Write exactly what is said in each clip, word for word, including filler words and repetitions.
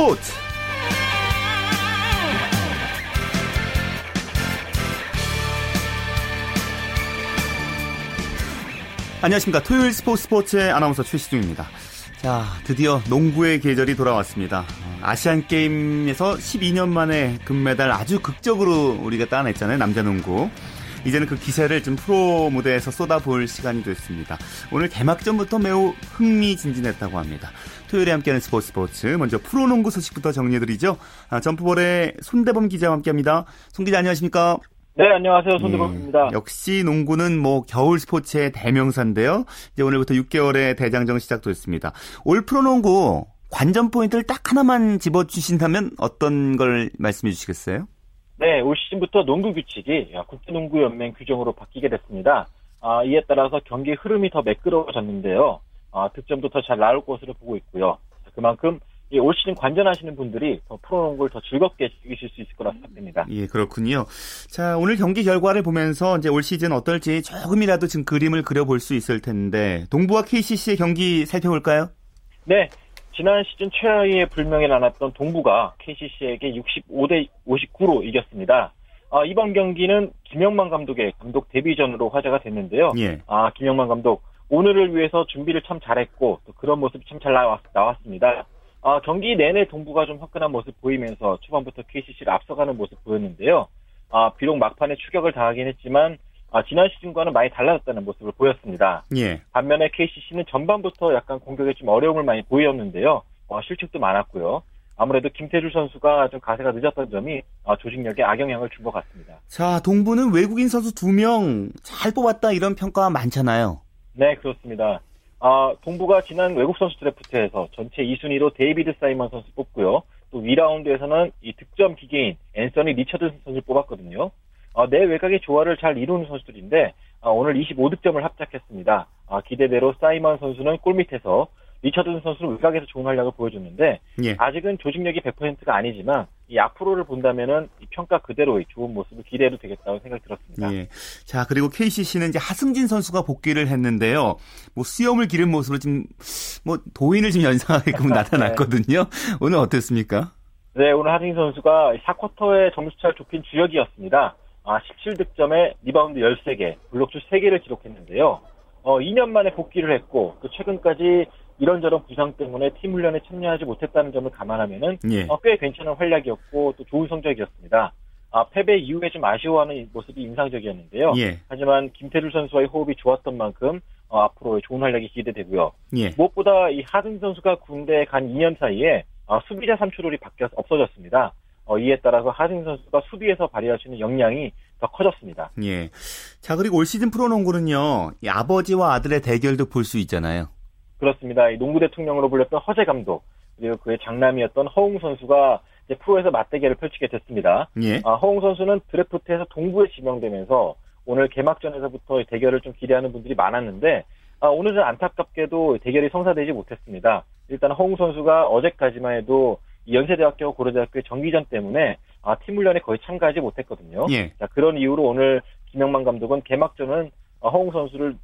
스포츠 안녕하십니까. 토요일 스포츠 스포츠의 아나운서 최시중입니다. 자, 드디어 농구의 계절이 돌아왔습니다. 아시안게임에서 십이 년 만에 금메달 아주 극적으로 우리가 따냈잖아요. 남자농구. 이제는 그 기세를 좀 프로 무대에서 쏟아볼 시간이 됐습니다. 오늘 개막전부터 매우 흥미진진했다고 합니다. 토요일에 함께하는 스포츠 스포츠, 먼저 프로농구 소식부터 정리해드리죠. 아, 점프볼의 손대범 기자와 함께합니다. 손 기자 안녕하십니까? 네, 안녕하세요. 손대범입니다. 예, 역시 농구는 뭐 겨울 스포츠의 대명사인데요. 이제 오늘부터 육 개월의 대장정 시작됐습니다. 올 프로농구 관전 포인트를 딱 하나만 집어주신다면 어떤 걸 말씀해 주시겠어요? 네, 올 시즌부터 농구 규칙이 국제농구연맹 규정으로 바뀌게 됐습니다. 아, 이에 따라서 경기의 흐름이 더 매끄러워졌는데요. 아, 득점도 더 잘 나올 것으로 보고 있고요. 그만큼 이 올 시즌 관전하시는 분들이 더 프로농구를 더 즐겁게 즐기실 수 있을 거라 생각됩니다. 예, 그렇군요. 자, 오늘 경기 결과를 보면서 이제 올 시즌 어떨지 조금이라도 지금 그림을 그려볼 수 있을 텐데 동부와 케이씨씨의 경기 살펴볼까요? 네. 지난 시즌 최하위의 불명에 나눴던 동부가 케이씨씨에게 육십오 대 오십구로 이겼습니다. 아, 이번 경기는 김영만 감독의 감독 데뷔전으로 화제가 됐는데요. 예. 아, 김영만 감독 오늘을 위해서 준비를 참 잘했고 또 그런 모습이 참 잘 나왔, 나왔습니다. 아, 경기 내내 동부가 좀 화끈한 모습 보이면서 초반부터 케이씨씨를 앞서가는 모습 보였는데요. 아, 비록 막판에 추격을 당하긴 했지만 아, 지난 시즌과는 많이 달라졌다는 모습을 보였습니다. 예. 반면에 케이씨씨는 전반부터 약간 공격에 좀 어려움을 많이 보였는데요. 어, 실책도 많았고요. 아무래도 김태주 선수가 좀 가세가 늦었던 점이 어, 조직력에 악영향을 준 것 같습니다. 자, 동부는 외국인 선수 두 명 잘 뽑았다 이런 평가가 많잖아요. 네, 그렇습니다. 아, 동부가 지난 외국 선수 드래프트에서 전체 이 순위로 데이비드 사이먼 선수 뽑고요. 또 이 라운드에서는 이 득점 기계인 앤서니 리처드슨 선수를 뽑았거든요. 어, 내 외곽의 조화를 잘 이루는 선수들인데 어, 오늘 이십오 득점을 합작했습니다. 어, 기대대로 사이먼 선수는 골밑에서 리처드슨 선수는 외곽에서 좋은 활약을 보여줬는데 예. 아직은 조직력이 백 퍼센트가 아니지만 이 앞으로를 본다면은 이 평가 그대로의 좋은 모습을 기대해도 되겠다고 생각이 들었습니다. 예. 자, 그리고 케이씨씨는 이제 하승진 선수가 복귀를 했는데요. 뭐 수염을 기른 모습으로 지금 뭐 도인을 지금 연상하게끔 네. 나타났거든요. 오늘 어땠습니까? 네, 오늘 하승진 선수가 사 쿼터에 점수차를 좁힌 주역이었습니다. 아, 십칠 득점에 리바운드 열세 개, 블록슛 세 개를 기록했는데요. 어, 이 년 만에 복귀를 했고, 또 최근까지 이런저런 부상 때문에 팀 훈련에 참여하지 못했다는 점을 감안하면은, 예. 어, 꽤 괜찮은 활약이었고, 또 좋은 성적이었습니다. 아, 패배 이후에 좀 아쉬워하는 모습이 인상적이었는데요. 예. 하지만 김태주 선수와의 호흡이 좋았던 만큼, 어, 앞으로의 좋은 활약이 기대되고요. 예. 무엇보다 이 하승 선수가 군대에 간 이 년 사이에, 어, 수비자 삼 출홀이 바뀌어 없어졌습니다. 어, 이에 따라서 하승진 선수가 수비에서 발휘할 수 있는 역량이 더 커졌습니다. 예. 자, 그리고 올 시즌 프로농구는요, 이 아버지와 아들의 대결도 볼 수 있잖아요. 그렇습니다. 이 농구 대통령으로 불렸던 허재 감독, 그리고 그의 장남이었던 허웅 선수가 이제 프로에서 맞대결을 펼치게 됐습니다. 예. 아, 허웅 선수는 드래프트에서 동부에 지명되면서 오늘 개막전에서부터 대결을 좀 기대하는 분들이 많았는데, 아, 오늘은 안타깝게도 대결이 성사되지 못했습니다. 일단 허웅 선수가 어제까지만 해도 연세대학교와 고려대학교의 정기전 때문에 아, 팀 훈련에 거의 참가하지 못했거든요. 예. 자, 그런 이유로 오늘 김영만 감독은 개막전은 허웅 선수를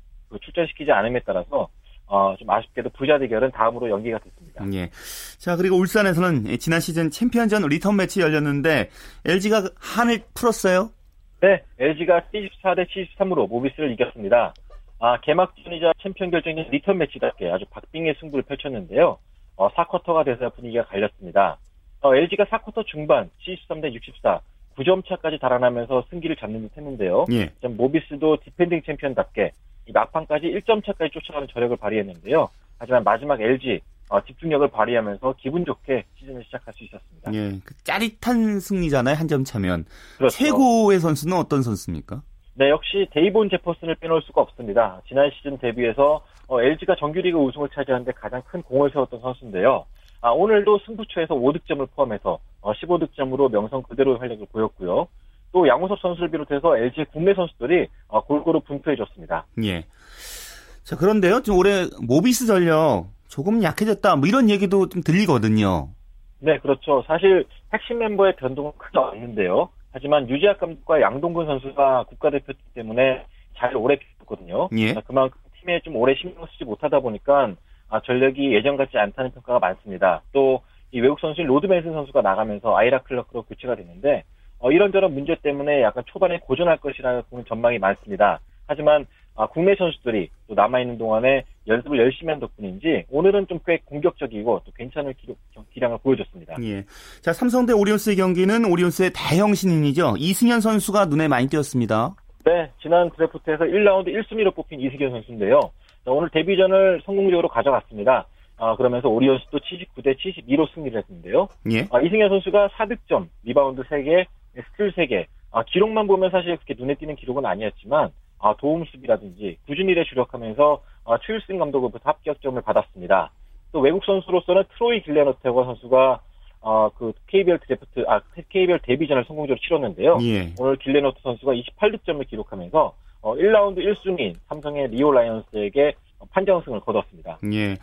출전시키지 않음에 따라서 어, 좀 아쉽게도 부자 대결은 다음으로 연기가 됐습니다. 예. 자, 그리고 울산에서는 지난 시즌 챔피언전 리턴 매치 열렸는데 엘지가 한을 풀었어요? 네, 엘지가 칠십사 대 칠십삼으로 모비스를 이겼습니다. 아, 개막전이자 챔피언 결정인 리턴 매치답게 아주 박빙의 승부를 펼쳤는데요. 어, 사 쿼터가 돼서 분위기가 갈렸습니다. 어, 엘지가 사 쿼터 중반 칠십삼 대 육십사, 구 점 차까지 달아나면서 승기를 잡는 듯 했는데요. 예. 모비스도 디펜딩 챔피언답게 이 막판까지 일 점 차까지 쫓아가는 저력을 발휘했는데요. 하지만 마지막 엘지 어, 집중력을 발휘하면서 기분 좋게 시즌을 시작할 수 있었습니다. 예, 그 짜릿한 승리잖아요. 한 점 차면. 그렇죠. 최고의 선수는 어떤 선수입니까? 네, 역시 데이본 제퍼슨을 빼놓을 수가 없습니다. 지난 시즌 데뷔해서 어, 엘지가 정규리그 우승을 차지하는데 가장 큰 공을 세웠던 선수인데요. 아, 오늘도 승부처에서 오 득점을 포함해서 어, 십오 득점으로 명성 그대로의 활약을 보였고요. 또 양호섭 선수를 비롯해서 엘지 국내 선수들이 어, 골고루 분투해줬습니다. 예. 자, 그런데요, 지금 올해 모비스 전력 조금 약해졌다, 뭐 이런 얘기도 좀 들리거든요. 네, 그렇죠. 사실 핵심 멤버의 변동은 크게 없는데요. 하지만 유재학 감독과 양동근 선수가 국가대표팀 때문에 잘 오래 비었거든요. 예. 그만큼 팀에 좀 오래 신경 쓰지 못하다 보니까 전력이 예전 같지 않다는 평가가 많습니다. 또 이 외국 선수인 로드 벤슨 선수가 나가면서 아이라 클러크로 교체가 됐는데 어, 이런저런 문제 때문에 약간 초반에 고전할 것이라는 전망이 많습니다. 하지만 아, 국내 선수들이 또 남아있는 동안에 연습을 열심히 한 덕분인지 오늘은 좀 꽤 공격적이고 또 괜찮은 기록, 기량을 보여줬습니다. 예. 자, 삼성 대 오리온스의 경기는 오리온스의 대형 신인이죠. 이승현 선수가 눈에 많이 띄었습니다. 네, 지난 드래프트에서 일 라운드 일 순위로 뽑힌 이승현 선수인데요. 자, 오늘 데뷔전을 성공적으로 가져갔습니다. 아, 그러면서 오리온스도 칠십구 대 칠십이로 승리를 했는데요. 예. 아, 이승현 선수가 사 득점, 리바운드 세 개, 스틸 세 개. 아, 기록만 보면 사실 그렇게 눈에 띄는 기록은 아니었지만 아, 도움 수비라든지 꾸준히 일에 주력하면서 아, 추일승 감독으로부터 합격점을 받았습니다. 또 외국 선수로서는 트로이 길레노트 선수가 아, 그 케이비엘 드래프트 아 케이비엘 데뷔전을 성공적으로 치렀는데요. 예. 오늘 길레노트 선수가 이십팔 득점을 기록하면서 어, 일 라운드 일 순위인 삼성의 리오 라이언스에게 판정승을 거뒀습니다. 예.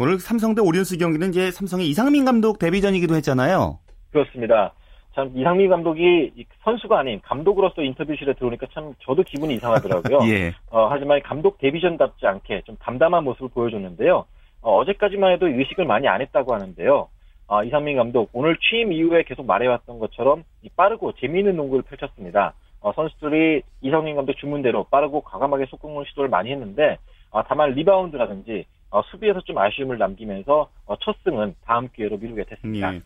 오늘 삼성 대 오리온스 경기는 이제 삼성의 이상민 감독 데뷔전이기도 했잖아요. 그렇습니다. 참 이상민 감독이 선수가 아닌 감독으로서 인터뷰실에 들어오니까 참 저도 기분이 이상하더라고요. 예. 어, 하지만 감독 데뷔전답지 않게 좀 담담한 모습을 보여줬는데요. 어, 어제까지만 해도 의식을 많이 안 했다고 하는데요. 어, 이상민 감독 오늘 취임 이후에 계속 말해왔던 것처럼 이 빠르고 재미있는 농구를 펼쳤습니다. 어, 선수들이 이상민 감독 주문대로 빠르고 과감하게 속공을 시도를 많이 했는데 어, 다만 리바운드라든지 어, 수비에서 좀 아쉬움을 남기면서 어, 첫 승은 다음 기회로 미루게 됐습니다. 예.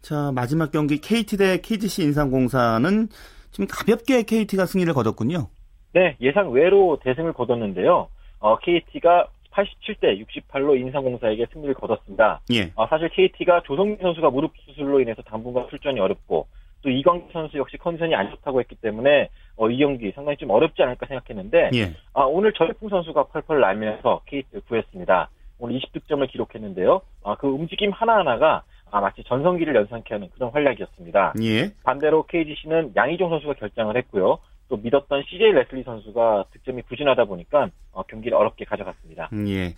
자, 마지막 경기 케이티 대 케이지씨 인삼공사는 지금 가볍게 케이티가 승리를 거뒀군요. 네, 예상 외로 대승을 거뒀는데요. 어, 케이티가 팔십칠 대 육십팔로 인삼공사에게 승리를 거뒀습니다. 예. 어, 사실 케이티가 조성민 선수가 무릎 수술로 인해서 당분간 출전이 어렵고 또 이광수 선수 역시 컨디션이 안 좋다고 했기 때문에 어, 이 경기 상당히 좀 어렵지 않을까 생각했는데 예. 아, 오늘 전성풍 선수가 펄펄 날면서 케이티를 구했습니다. 오늘 이십 득점을 기록했는데요. 아, 그 움직임 하나하나가 아, 마치 전성기를 연상케 하는 그런 활약이었습니다. 예. 반대로 케이지씨는 양희종 선수가 결장을 했고요. 또 믿었던 씨제이 레슬리 선수가 득점이 부진하다 보니까 어, 경기를 어렵게 가져갔습니다. 음, 예,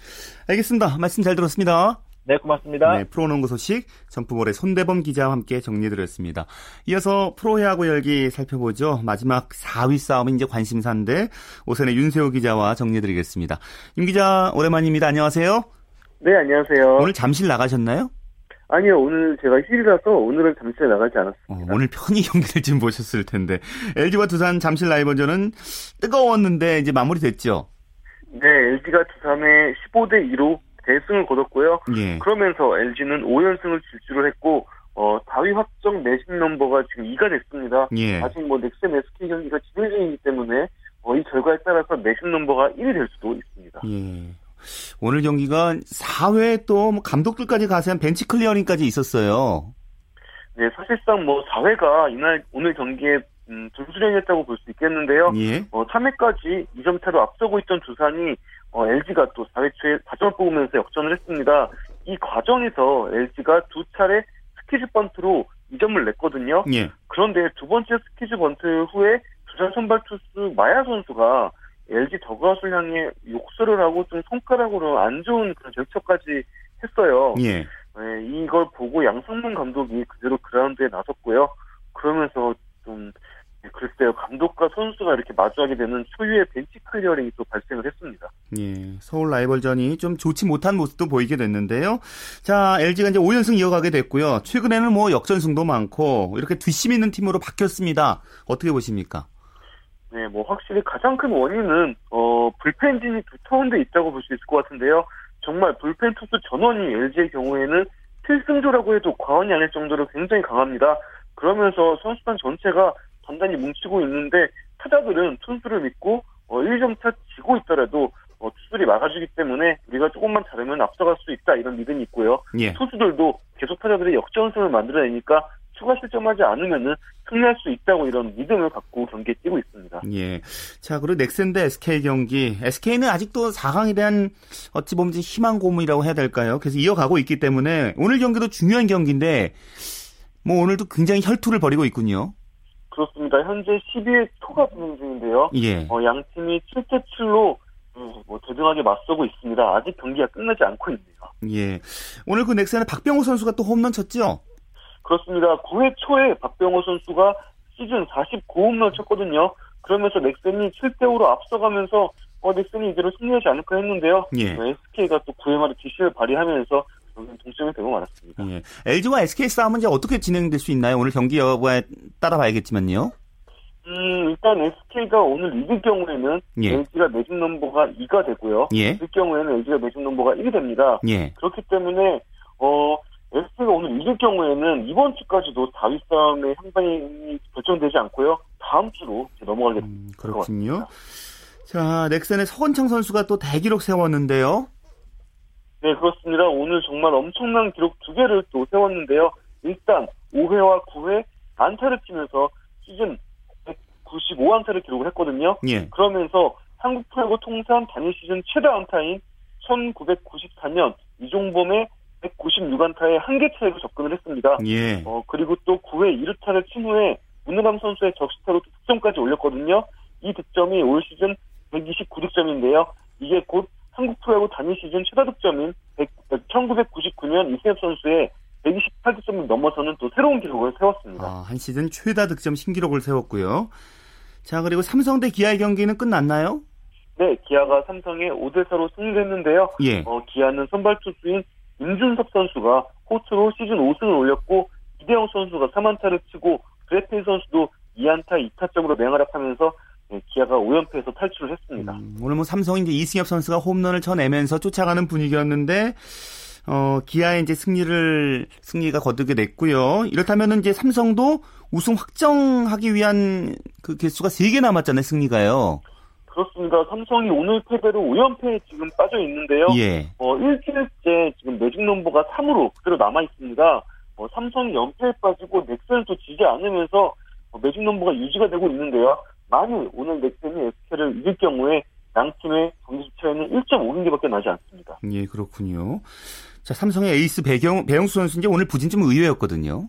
알겠습니다. 말씀 잘 들었습니다. 네, 고맙습니다. 네, 프로농구 소식 점프볼의 손대범 기자와 함께 정리드렸습니다. 이어서 프로야구 열기 살펴보죠. 마지막 사 위 싸움이 이제 관심사인데 오선의 윤세호 기자와 정리드리겠습니다. 윤 기자, 오랜만입니다. 안녕하세요. 네, 안녕하세요. 오늘 잠실 나가셨나요? 아니요, 오늘 제가 휴일이라서 오늘은 잠실에 나가지 않았습니다. 어, 오늘 편히 경기를 지금 보셨을 텐데 엘지와 두산 잠실 라이벌전은 뜨거웠는데 이제 마무리됐죠? 네, 엘지가 두산에 십오 대 이로 대승을 거뒀고요. 예. 그러면서 엘지는 오 연승을 질주를 했고 어, 사 위 확정 내신 넘버가 지금 이가 됐습니다. 예. 아직 뭐 넥센 에스케이 경기가 진행 중이기 때문에 어, 이 결과에 따라서 내신 넘버가 일이 될 수도 있습니다. 예. 오늘 경기가 사 회 또 뭐 감독들까지 가세한 벤치 클리어링까지 있었어요. 네, 사실상 뭐 사 회가 이날 오늘 경기에 음, 전술행했다고 볼 수 있겠는데요. 예. 어, 삼 회까지 이 점 차로 앞서고 있던 두산이 어, 엘지가 또 사 회 초에 사 점을 뽑으면서 역전을 했습니다. 이 과정에서 엘지가 두 차례 스키즈 번트로 이 점을 냈거든요. 예. 그런데 두 번째 스키즈 번트 후에 두산 선발 투수 마야 선수가 엘지 더그아웃을 향해 욕설을 하고 좀 손가락으로 안 좋은 그런 제스처까지 했어요. 예. 네, 이걸 보고 양성문 감독이 그대로 그라운드에 나섰고요. 그러면서 좀 글쎄요, 감독과 선수가 이렇게 마주하게 되는 초유의 벤치 클리어링이 또 발생을 했습니다. 예, 서울 라이벌전이 좀 좋지 못한 모습도 보이게 됐는데요. 자, 엘지가 이제 오 연승 이어가게 됐고요. 최근에는 뭐 역전승도 많고 이렇게 뒷심 있는 팀으로 바뀌었습니다. 어떻게 보십니까? 네, 뭐 확실히 가장 큰 원인은 어 불펜진이 두터운데 있다고 볼 수 있을 것 같은데요. 정말 불펜 투수 전원이 엘지의 경우에는 필승조라고 해도 과언이 아닐 정도로 굉장히 강합니다. 그러면서 선수단 전체가 단단히 뭉치고 있는데 타자들은 투수를 믿고 어, 일 점 차 지고 있더라도 어, 투수들이 막아주기 때문에 우리가 조금만 잘하면 앞서갈 수 있다 이런 믿음이 있고요. 예. 투수들도 계속 타자들이 역전승을 만들어내니까 추가 실점하지 않으면은 승리할 수 있다고 이런 믿음을 갖고 경기에 뛰고 있습니다. 예. 자, 그리고 넥센 대 에스케이 경기. 에스케이는 아직도 사 강에 대한 어찌 보면 희망 고문이라고 해야 될까요? 그래서 이어가고 있기 때문에 오늘 경기도 중요한 경기인데 뭐 오늘도 굉장히 혈투를 벌이고 있군요. 그렇습니다. 현재 십이 회 초가 진행 중인데요. 예. 어, 양 팀이 칠 대 칠로 뭐 대등하게 맞서고 있습니다. 아직 경기가 끝나지 않고 있네요. 예. 오늘 그 넥센의 박병호 선수가 또 홈런 쳤죠? 그렇습니다. 구 회 초에 박병호 선수가 시즌 사십구 홈런을 쳤거든요. 그러면서 넥센이 칠 대 오로 앞서가면서 어, 넥센이 이대로 승리하지 않을까 했는데요. 예. 에스케이가 또 구 회 말에 기시를 발휘하면서 저는 동점이 되고 말았습니다. 예. 엘지와 에스케이 싸움은 이제 어떻게 진행될 수 있나요? 오늘 경기 여부에 따라 봐야겠지만요. 음, 일단 에스케이가 오늘 이길 경우에는 예. 엘지가 매집 넘버가 이가 되고요. 예. 이길 경우에는 엘지가 매집 넘버가 일이 됩니다. 예. 그렇기 때문에 어 에스케이가 오늘 이길 경우에는 이번 주까지도 다윗 싸움의 향방이 결정되지 않고요. 다음 주로 넘어가게 될 음, 그렇군요. 것 같습니다. 자, 넥센의 서건창 선수가 또 대기록 세웠는데요. 네, 그렇습니다. 오늘 정말 엄청난 기록 두 개를 또 세웠는데요. 일단 오 회와 구 회 안타를 치면서 시즌 백구십오 안타를 기록을 했거든요. 예. 그러면서 한국 프로야구 통산 단일 시즌 최다 안타인 천구백구십사 년 이종범의 백구십육 안타에 한 개 차이로 접근을 했습니다. 예. 어, 그리고 또 구 회 이 루타를 친 후에 문우람 선수의 적시타로 득점까지 올렸거든요. 이 득점이 올 시즌 백이십구 득점인데요. 이게 곧 한국 프로야구 단일 시즌 최다 득점인 천구백구십구 년 이승엽 선수의 백이십팔 득점을 넘어서는 또 새로운 기록을 세웠습니다. 아, 한 시즌 최다 득점 신기록을 세웠고요. 자, 그리고 삼성 대 기아의 경기는 끝났나요? 네, 기아가 삼성에 오 대 사로 승리를 했는데요. 예. 어, 기아는 선발 투수인 임준섭 선수가 호투로 시즌 오 승을 올렸고 이대영 선수가 삼 안타를 치고 브래필 선수도 이 안타 이 타점으로 맹활약하면서 네, 기아가 오 연패에서 탈출을 했습니다. 음, 오늘 뭐 삼성이 이제 이승엽 선수가 홈런을 쳐내면서 쫓아가는 분위기였는데 어, 기아의 이제 승리를 승리가 거두게 됐고요. 이렇다면 이제 삼성도 우승 확정하기 위한 그 개수가 세 개 남았잖아요, 승리가요. 그렇습니다. 삼성이 오늘 패배로 오 연패에 지금 빠져 있는데요. 예. 어, 일주일째 지금 매직 넘버가 삼으로 그대로 남아 있습니다. 어, 삼성이 연패에 빠지고 넥센을 또 지지 않으면서 어, 매직 넘버가 유지가 되고 있는데요. 만일 오늘 넥센이 에스케이를 이길 경우에 양 팀의 경기 차이는 일 점 오 경기밖에 나지 않습니다. 예, 그렇군요. 자, 삼성의 에이스 배경, 배영수 선수 이제 오늘 부진 좀 의외였거든요.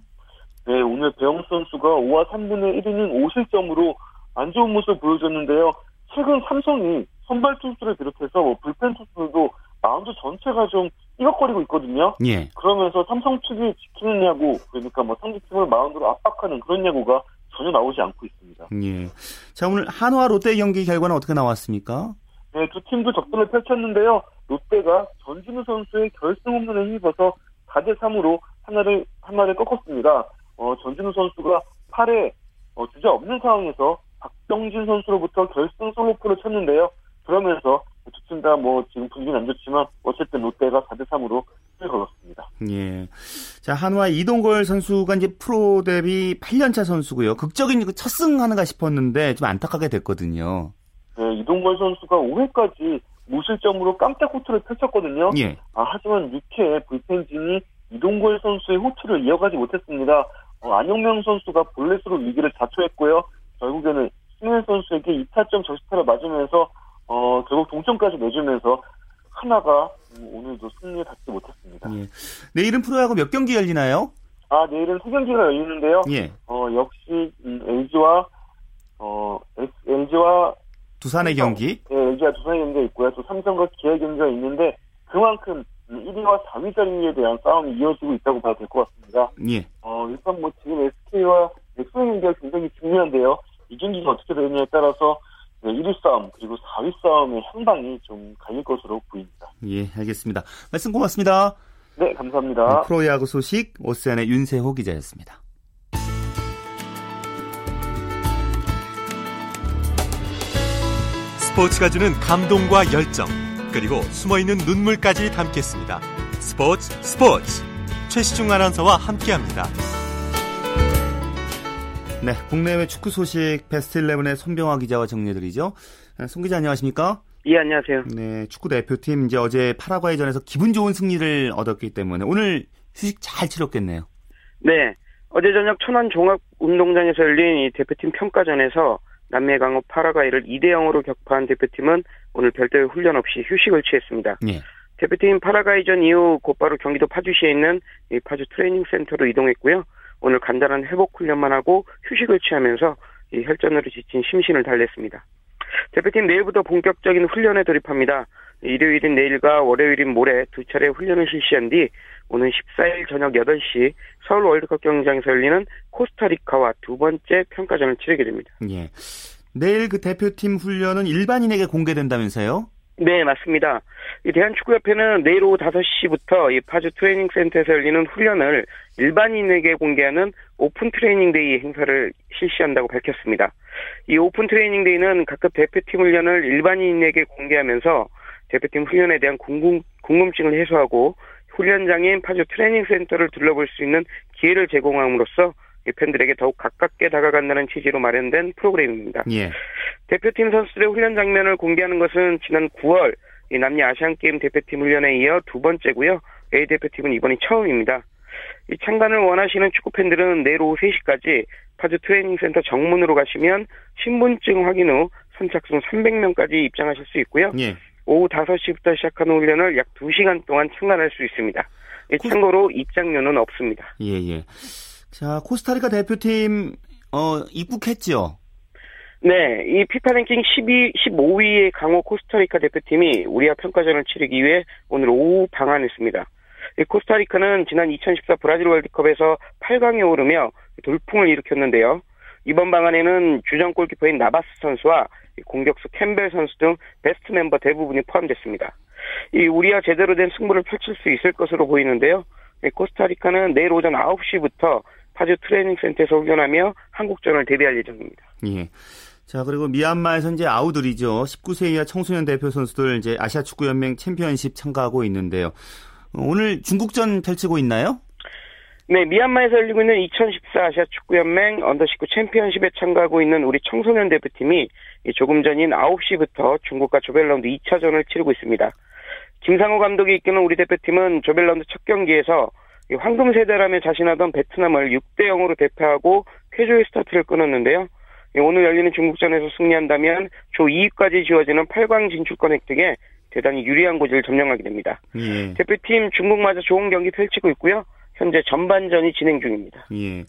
네, 오늘 배영수 선수가 오와 삼분의 일 이닝 오 실점으로 안 좋은 모습을 보여줬는데요. 최근 삼성이 선발 투수를 비롯해서 뭐 불펜 투수들도 마운드 전체가 좀 삐걱거리고 있거든요. 예. 그러면서 삼성 측이 지키는 야구, 그러니까 뭐 상대팀을 마운드로 압박하는 그런 야구가 전혀 나오지 않고 있습니다. 예. 자, 오늘 한화 롯데 경기 결과는 어떻게 나왔습니까? 네, 두 팀도 접근을 펼쳤는데요. 롯데가 전진우 선수의 결승 홈런에 힘입어서 사 대 삼으로 한화를 한화를 꺾었습니다. 어, 전진우 선수가 팔 회 어, 주자 없는 상황에서 박병진 선수로부터 결승 솔로포를 쳤는데요. 그러면서 두 팀 다 뭐 지금 분위기는 안 좋지만 어쨌든 롯데가 사 대 삼으로 승을 거뒀습니다. 예. 자, 한화 이동걸 선수가 이제 프로 데뷔 팔 년 차 선수고요. 극적인 그 첫승하는가 싶었는데 좀 안타깝게 됐거든요. 네, 이동걸 선수가 오 회까지 무실점으로 깜짝 호투를 펼쳤거든요. 예. 아, 하지만 육 회에 불펜진이 이동걸 선수의 호투를 이어가지 못했습니다. 어, 안영명 선수가 볼넷으로 위기를 자초했고요. 결국에는 승현 선수에게 이 타점 적시타를 맞으면서 어, 결국 동점까지 내주면서 하나가 오늘도 승리에 닿지 못했습니다. 예. 내일은 프로야구 몇 경기 열리나요? 아, 내일은 세 경기가 열리는데요. 예. 어, 역시 음, LG와 어, LG와 두산의 삼성, 경기? 네, 엘지와 두산의 경기가 있고요. 또 삼성과 기아의 경기가 있는데 그만큼 일 위와 사 위 자리에 대한 싸움이 이어지고 있다고 봐도 될 것 같습니다. 예. 어, 일단 뭐 지금 에스케이와 넥슨의 경기가 굉장히 중요한데요. 이 경기가 어떻게 되느냐에 따라서 네, 일 위 싸움 그리고 사 위 싸움의 향방이 좀 갈릴 것으로 보입니다. 예, 알겠습니다. 말씀 고맙습니다. 네, 감사합니다. 네, 프로야구 소식 오세안의 윤세호 기자였습니다. 스포츠가 주는 감동과 열정 그리고 숨어있는 눈물까지 담겠습니다. 스포츠 스포츠 최시중 아나운서와 함께합니다. 네, 국내외 축구 소식 베스트십일의 손병화 기자와 정리해드리죠. 손 기자 안녕하십니까? 예, 안녕하세요. 네, 축구 대표팀 이제 어제 파라과이전에서 기분 좋은 승리를 얻었기 때문에 오늘 휴식 잘 치렀겠네요. 네, 어제 저녁 천안 종합운동장에서 열린 이 대표팀 평가전에서 남미 강호 파라과이를 이 대 영으로 격파한 대표팀은 오늘 별도의 훈련 없이 휴식을 취했습니다. 예. 대표팀 파라과이전 이후 곧바로 경기도 파주시에 있는 이 파주 트레이닝 센터로 이동했고요. 오늘 간단한 회복 훈련만 하고 휴식을 취하면서 이 혈전으로 지친 심신을 달랬습니다. 대표팀 내일부터 본격적인 훈련에 돌입합니다. 일요일인 내일과 월요일인 모레 두 차례 훈련을 실시한 뒤 오는 십사 일 저녁 여덟 시 서울 월드컵 경기장에서 열리는 코스타리카와 두 번째 평가전을 치르게 됩니다. 예. 내일 그 대표팀 훈련은 일반인에게 공개된다면서요? 네, 맞습니다. 이 대한축구협회는 내일 오후 다섯 시부터 이 파주 트레이닝센터에서 열리는 훈련을 일반인에게 공개하는 오픈 트레이닝데이 행사를 실시한다고 밝혔습니다. 이 오픈 트레이닝데이는 각급 대표팀 훈련을 일반인에게 공개하면서 대표팀 훈련에 대한 궁금, 궁금증을 해소하고 훈련장인 파주 트레이닝센터를 둘러볼 수 있는 기회를 제공함으로써 팬들에게 더욱 가깝게 다가간다는 취지로 마련된 프로그램입니다. 예. 대표팀 선수들의 훈련 장면을 공개하는 것은 지난 구월 이 남녀 아시안게임 대표팀 훈련에 이어 두 번째고요. A 대표팀은 이번이 처음입니다. 이 참관을 원하시는 축구팬들은 내일 오후 세 시까지 파주 트레이닝센터 정문으로 가시면 신분증 확인 후 선착순 삼백 명까지 입장하실 수 있고요. 예. 오후 다섯 시부터 시작하는 훈련을 약 두 시간 동안 참관할 수 있습니다. 이 참고로 입장료는 없습니다. 예예. 예. 자, 코스타리카 대표팀 어 입국했죠? 네, 이 피파 랭킹 십이, 십오 위의 강호 코스타리카 대표팀이 우리와 평가전을 치르기 위해 오늘 오후 방한했습니다. 이 코스타리카는 지난 이천십사 브라질 월드컵에서 팔 강에 오르며 돌풍을 일으켰는데요. 이번 방안에는 주전 골키퍼인 나바스 선수와 공격수 캠벨 선수 등 베스트 멤버 대부분이 포함됐습니다. 이 우리와 제대로 된 승부를 펼칠 수 있을 것으로 보이는데요. 코스타리카는 내일 오전 아홉 시부터 파주 트레이닝센터에서 훈련하며 한국전을 대비할 예정입니다. 예. 자, 그리고 미얀마에서 이제 아우들이죠. 십구 세 이하 청소년 대표 선수들 이제 아시아 축구 연맹 챔피언십 참가하고 있는데요. 오늘 중국전 펼치고 있나요? 네, 미얀마에서 열리고 있는 이천십사 아시아 축구 연맹 언더십구 챔피언십에 참가하고 있는 우리 청소년 대표팀이 조금 전인 아홉 시부터 중국과 조별라운드 이 차전을 치르고 있습니다. 김상호 감독이 이끄는 우리 대표팀은 조별라운드 첫 경기에서 황금세대라며 자신하던 베트남을 육 대 영으로 대패하고 쾌조의 스타트를 끊었는데요. 오늘 열리는 중국전에서 승리한다면 조 이 위까지 지어지는 팔 강 진출권 획득에 대단히 유리한 고지를 점령하게 됩니다. 예. 대표팀 중국마저 좋은 경기 펼치고 있고요. 현재 전반전이 진행 중입니다. 예.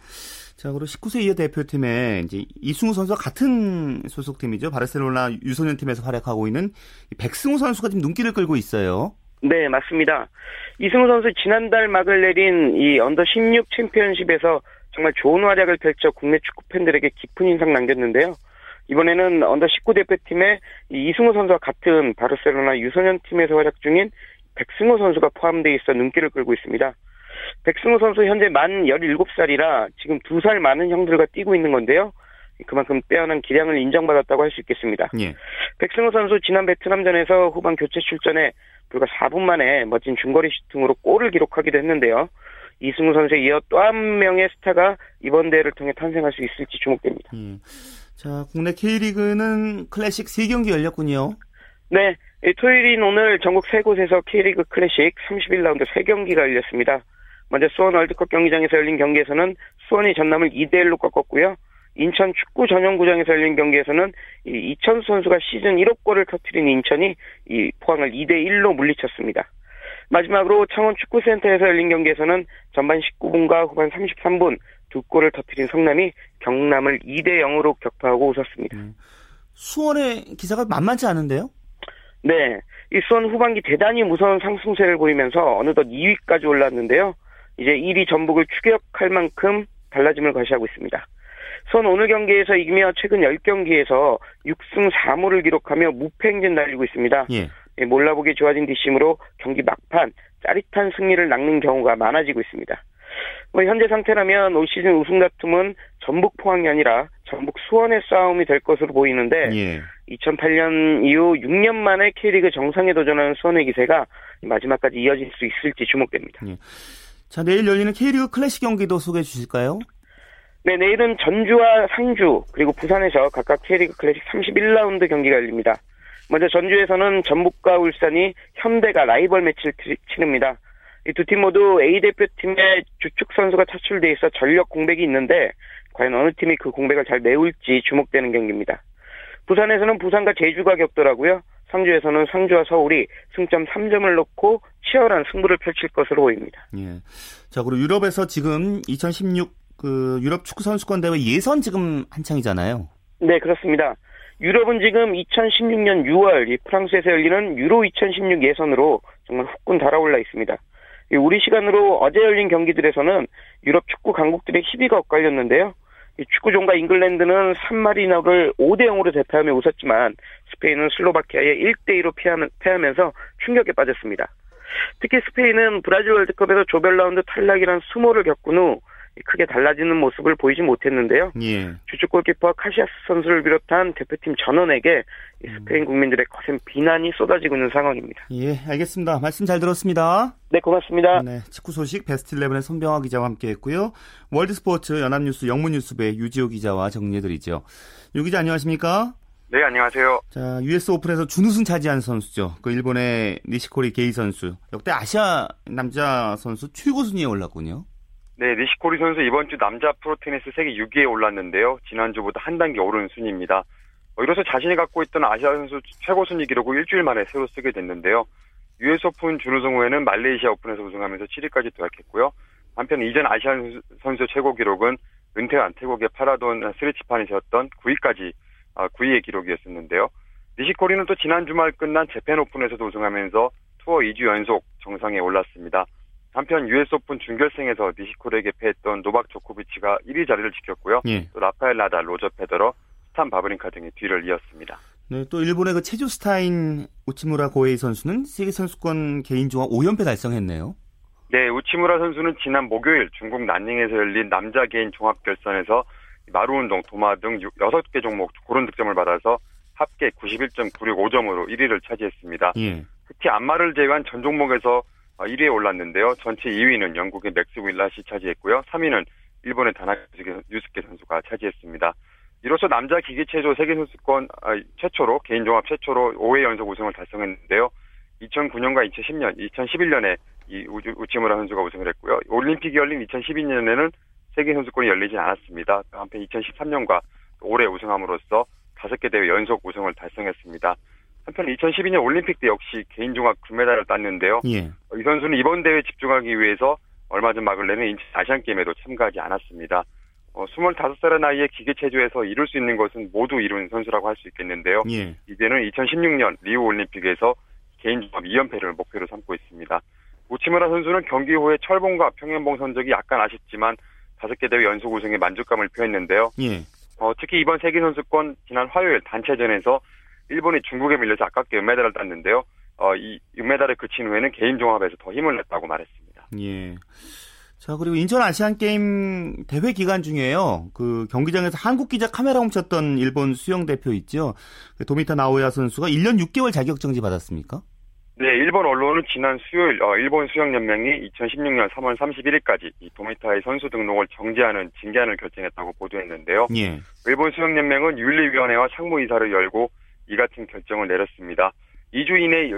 자, 그리고 십구 세 이하 대표팀에 이제 이승우 선수와 같은 소속팀이죠. 바르셀로나 유소년팀에서 활약하고 있는 백승우 선수가 지금 눈길을 끌고 있어요. 네, 맞습니다. 이승우 선수 지난달 막을 내린 이 언더십육 챔피언십에서 정말 좋은 활약을 펼쳐 국내 축구 팬들에게 깊은 인상 남겼는데요. 이번에는 언더십구 대표팀에 이승우 선수와 같은 바르셀로나 유소년팀에서 활약 중인 백승우 선수가 포함되어 있어 눈길을 끌고 있습니다. 백승우 선수 현재 만 열일곱 살이라 지금 두 살 많은 형들과 뛰고 있는 건데요. 그만큼 빼어난 기량을 인정받았다고 할 수 있겠습니다. 예. 백승우 선수 지난 베트남전에서 후반 교체 출전에 불과 사 분 만에 멋진 중거리 슈팅으로 골을 기록하기도 했는데요. 이승우 선수에 이어 또 한 명의 스타가 이번 대회를 통해 탄생할 수 있을지 주목됩니다. 예. 자, 국내 K리그는 클래식 세 경기 열렸군요. 네, 토요일인 오늘 전국 세 곳에서 K리그 클래식 삼십일 라운드 세 경기가 열렸습니다. 먼저 수원 월드컵 경기장에서 열린 경기에서는 수원이 전남을 이 대 일로 꺾었고요. 인천 축구 전용구장에서 열린 경기에서는 이 이천수 선수가 시즌 일 호 골을 터뜨린 인천이 이 포항을 이 대 일로 물리쳤습니다. 마지막으로 창원 축구센터에서 열린 경기에서는 전반 십구 분과 후반 삼십삼 분 두 골을 터뜨린 성남이 경남을 이 대 영으로 격파하고 웃었습니다. 음. 수원의 기세가 만만치 않은데요? 네, 이 수원 후반기 대단히 무서운 상승세를 보이면서 어느덧 이 위까지 올랐는데요. 이제 일 위 전북을 추격할 만큼 달라짐을 과시하고 있습니다. 수원 오늘 경기에서 이기며 최근 십 경기에서 육 승 사 무를 기록하며 무패 행진 날리고 있습니다. 예. 몰라보기 좋아진 뒷심으로 경기 막판 짜릿한 승리를 낚는 경우가 많아지고 있습니다. 뭐 현재 상태라면 올 시즌 우승 다툼은 전북 포항이 아니라 전북 수원의 싸움이 될 것으로 보이는데 예. 이천팔 년 이후 육 년 만에 K리그 정상에 도전하는 수원의 기세가 마지막까지 이어질 수 있을지 주목됩니다. 예. 자, 내일 열리는 K리그 클래식 경기도 소개해 주실까요? 네, 내일은 전주와 상주 그리고 부산에서 각각 K리그 클래식 삼십일 라운드 경기가 열립니다. 먼저 전주에서는 전북과 울산이 현대가 라이벌 매치를 치릅니다. 이 두 팀 모두 A 대표팀의 주축 선수가 차출돼 있어 전력 공백이 있는데 과연 어느 팀이 그 공백을 잘 메울지 주목되는 경기입니다. 부산에서는 부산과 제주가 격돌하고요. 상주에서는 상주와 서울이 승점 삼 점을 놓고 치열한 승부를 펼칠 것으로 보입니다. 예. 자, 그리고 유럽에서 지금 이천십육 그 유럽 축구 선수권 대회 예선 지금 한창이잖아요. 네, 그렇습니다. 유럽은 지금 이천십육 년 유월 이 프랑스에서 열리는 유로 이천십육 예선으로 정말 후끈 달아올라 있습니다. 우리 시간으로 어제 열린 경기들에서는 유럽 축구 강국들의 희비가 엇갈렸는데요. 이 축구 종가 잉글랜드는 산마리노를 오 대 영으로 대패하며 웃었지만 스페인은 슬로바키아에 일 대 이로 패하면서 충격에 빠졌습니다. 특히 스페인은 브라질 월드컵에서 조별라운드 탈락이란 수모를 겪은 후 크게 달라지는 모습을 보이지 못했는데요. 예. 주축 골키퍼 카시아스 선수를 비롯한 대표팀 전원에게 스페인 국민들의 거센 비난이 쏟아지고 있는 상황입니다. 예, 알겠습니다. 말씀 잘 들었습니다. 네, 고맙습니다. 네, 축구 소식 베스트십일의 손병화 기자와 함께했고요. 월드스포츠 연합뉴스 영문뉴스부의 유지호 기자와 정리해드리죠. 유 기자 안녕하십니까? 네, 안녕하세요. 자, 유에스 오픈에서 준우승 차지한 선수죠. 그 일본의 니시코리 게이 선수. 역대 아시아 남자 선수 최고 순위에 올랐군요. 네, 니시코리 선수 이번 주 남자 프로테니스 세계 육 위에 올랐는데요. 지난주보다 한 단계 오른 순위입니다. 어, 이로써 자신이 갖고 있던 아시아 선수 최고 순위 기록을 일주일 만에 새로 쓰게 됐는데요. 유에스 오픈 준우승 후에는 말레이시아 오픈에서 우승하면서 칠 위까지 도약했고요. 한편 이전 아시아 선수 최고 기록은 은퇴한 태국의 파라돈 스리치판이 세웠던 구 위까지 아, 구 위의 기록이었었는데요. 니시코리는 또 지난 주말 끝난 재팬 오픈에서도 우승하면서 투어 이 주 연속 정상에 올랐습니다. 한편 유에스 오픈 준결승에서 니시코리에게 패했던 노박 조코비치가 일 위 자리를 지켰고요. 예. 또 라파엘 나달, 로저 페더러, 스탄 바브린카 등이 뒤를 이었습니다. 네, 또 일본의 그 체조 스타인 우치무라 고에이 선수는 세계 선수권 개인 종합 오 연패 달성했네요. 네, 우치무라 선수는 지난 목요일 중국 난닝에서 열린 남자 개인 종합 결선에서 마루 운동, 도마 등 여섯 개 종목 고른 득점을 받아서 합계 구십일 점 구육오 점으로 일 위를 차지했습니다. 예. 특히 안마를 제외한 전 종목에서 일 위에 올랐는데요. 전체 이 위는 영국의 맥스 윌라시 차지했고요. 삼 위는 일본의 다나유스케 선수가 차지했습니다. 이로써 남자 기계체조 세계선수권 최초로 개인 종합 최초로 오 회 연속 우승을 달성했는데요. 이천구 년과 이천십 년, 이천십일 년에 이 우치무라 선수가 우승을 했고요. 올림픽이 열린 이천십이 년에는 세계선수권이 열리지 않았습니다. 한편 이천십삼 년과 올해 우승함으로써 다섯 개 대회 연속 우승을 달성했습니다. 한편 이천십이 년 올림픽 때 역시 개인 종합 금메달을 땄는데요. 예. 이 선수는 이번 대회에 집중하기 위해서 얼마 전 막을 내는 인천 아시안게임에도 참가하지 않았습니다. 어, 스물다섯 살의 나이에 기계체조에서 이룰 수 있는 것은 모두 이룬 선수라고 할 수 있겠는데요. 예. 이제는 이천십육 년 리우올림픽에서 개인 종합 이 연패를 목표로 삼고 있습니다. 우치무라 선수는 경기 후에 철봉과 평행봉 선적이 약간 아쉽지만 다섯 개 대회 연속 우승에 만족감을 표했는데요. 예. 어, 특히 이번 세계선수권 지난 화요일 단체전에서 일본이 중국에 밀려서 아깝게 은메달을 땄는데요. 어, 이 은메달을 그친 후에는 개인 종합에서 더 힘을 냈다고 말했습니다. 예. 자, 그리고 인천 아시안게임 대회 기간 중에요. 그 경기장에서 한국 기자 카메라 훔쳤던 일본 수영 대표 있죠. 도미타 나오야 선수가 일 년 육 개월 자격정지 받았습니까? 네, 일본 언론은 지난 수요일 어, 일본 수영연맹이 이천십육 년 삼월 삼십일일까지 이 도미타의 선수 등록을 정지하는 징계안을 결정했다고 보도했는데요. 예. 일본 수영연맹은 윤리위원회와 상무이사를 열고 이 같은 결정을 내렸습니다. 이 주 이내에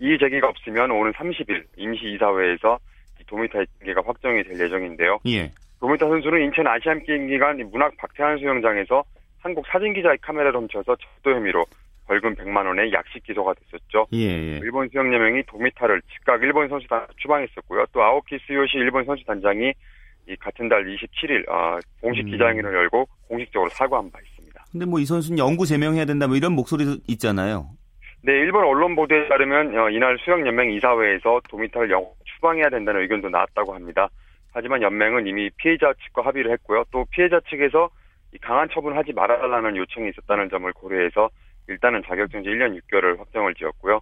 이의 제기가 없으면 오는 삼십 일 임시이사회에서 도미타의 징계가 확정이 될 예정인데요. 예. 도미타 선수는 인천 아시안게임 기간 문학 박태환 수영장에서 한국 사진기자의 카메라를 훔쳐서 절도 혐의로 벌금 백만 원의 약식 기소가 됐었죠. 예. 일본 수영연맹이 도미타를 즉각 일본 선수단 추방했었고요. 또 아오키 스요시 일본 선수단장이 이 같은 달 이십칠일 어, 공식 음. 기자회견을 열고 공식적으로 사과한 바 있습니다. 근데 뭐 이 선수는 영구 제명해야 된다 뭐 이런 목소리도 있잖아요. 네, 일본 언론 보도에 따르면 이날 수영연맹 이사회에서 도미타를 영구 추방해야 된다는 의견도 나왔다고 합니다. 하지만 연맹은 이미 피해자 측과 합의를 했고요. 또 피해자 측에서 강한 처분하지 말아달라는 요청이 있었다는 점을 고려해서 일단은 자격정지 일 년 육 개월을 확정을 지었고요.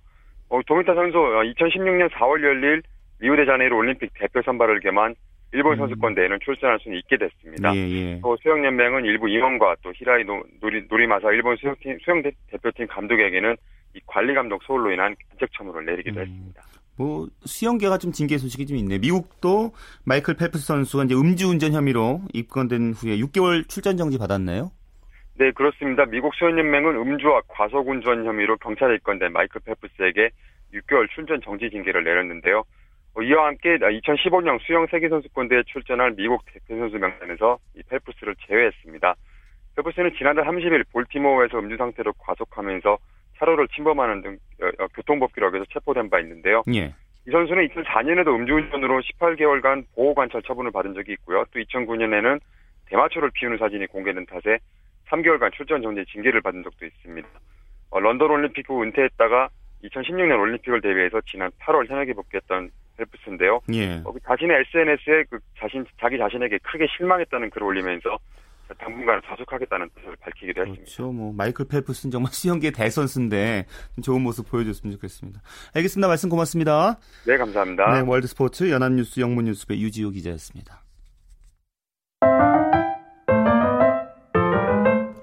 어, 도미타 선수 이천십육 년 사월 열릴 리우데자네이루 올림픽 대표 선발을 겸한 일본 선수권 대회는 출전할 수는 있게 됐습니다. 예, 예. 또 수영연맹은 일부 임원과 또 히라이 노리, 노리마사 일본 수영팀, 수영 대표팀 감독에게는 이 관리 감독 소홀로 인한 견책 처분을 내리기도 음, 했습니다. 뭐 수영계가 좀 징계 소식이 좀 있네. 미국도 마이클 펠프스 선수가 이제 음주운전 혐의로 입건된 후에 육 개월 출전 정지 받았나요? 네, 그렇습니다. 미국 수영연맹은 음주와 과속운전 혐의로 경찰에 입건된 마이클 펠프스에게 육 개월 출전 정지 징계를 내렸는데요. 이와 함께 이천십오 년 수영 세계선수권대회에 출전할 미국 대표선수 명단에서 이 펠프스를 제외했습니다. 펠프스는 지난달 삼십일 볼티모어에서 음주 상태로 과속하면서 차로를 침범하는 등 교통법 기록에서 체포된 바 있는데요. 예. 이 선수는 이천사 년에도 음주운전으로 십팔 개월간 보호관찰 처분을 받은 적이 있고요. 또 이천구 년에는 대마초를 피우는 사진이 공개된 탓에 삼 개월간 출전정지 징계를 받은 적도 있습니다. 어, 런던 올림픽 후 은퇴했다가 이천십육 년 올림픽을 대비해서 지난 팔월 현역에 복귀했던 펠프스인데요. 예. 어, 자신의 에스엔에스에 그 자신, 자기 자신에게 크게 실망했다는 글을 올리면서 당분간 자숙하겠다는 뜻을 밝히기도 그렇죠. 했습니다. 그렇죠. 뭐 마이클 펠프스는 정말 수영계 대선수인데 좋은 모습 보여줬으면 좋겠습니다. 알겠습니다. 말씀 고맙습니다. 네, 감사합니다. 네, 월드스포츠 연합뉴스 영문뉴스부의 유지호 기자였습니다.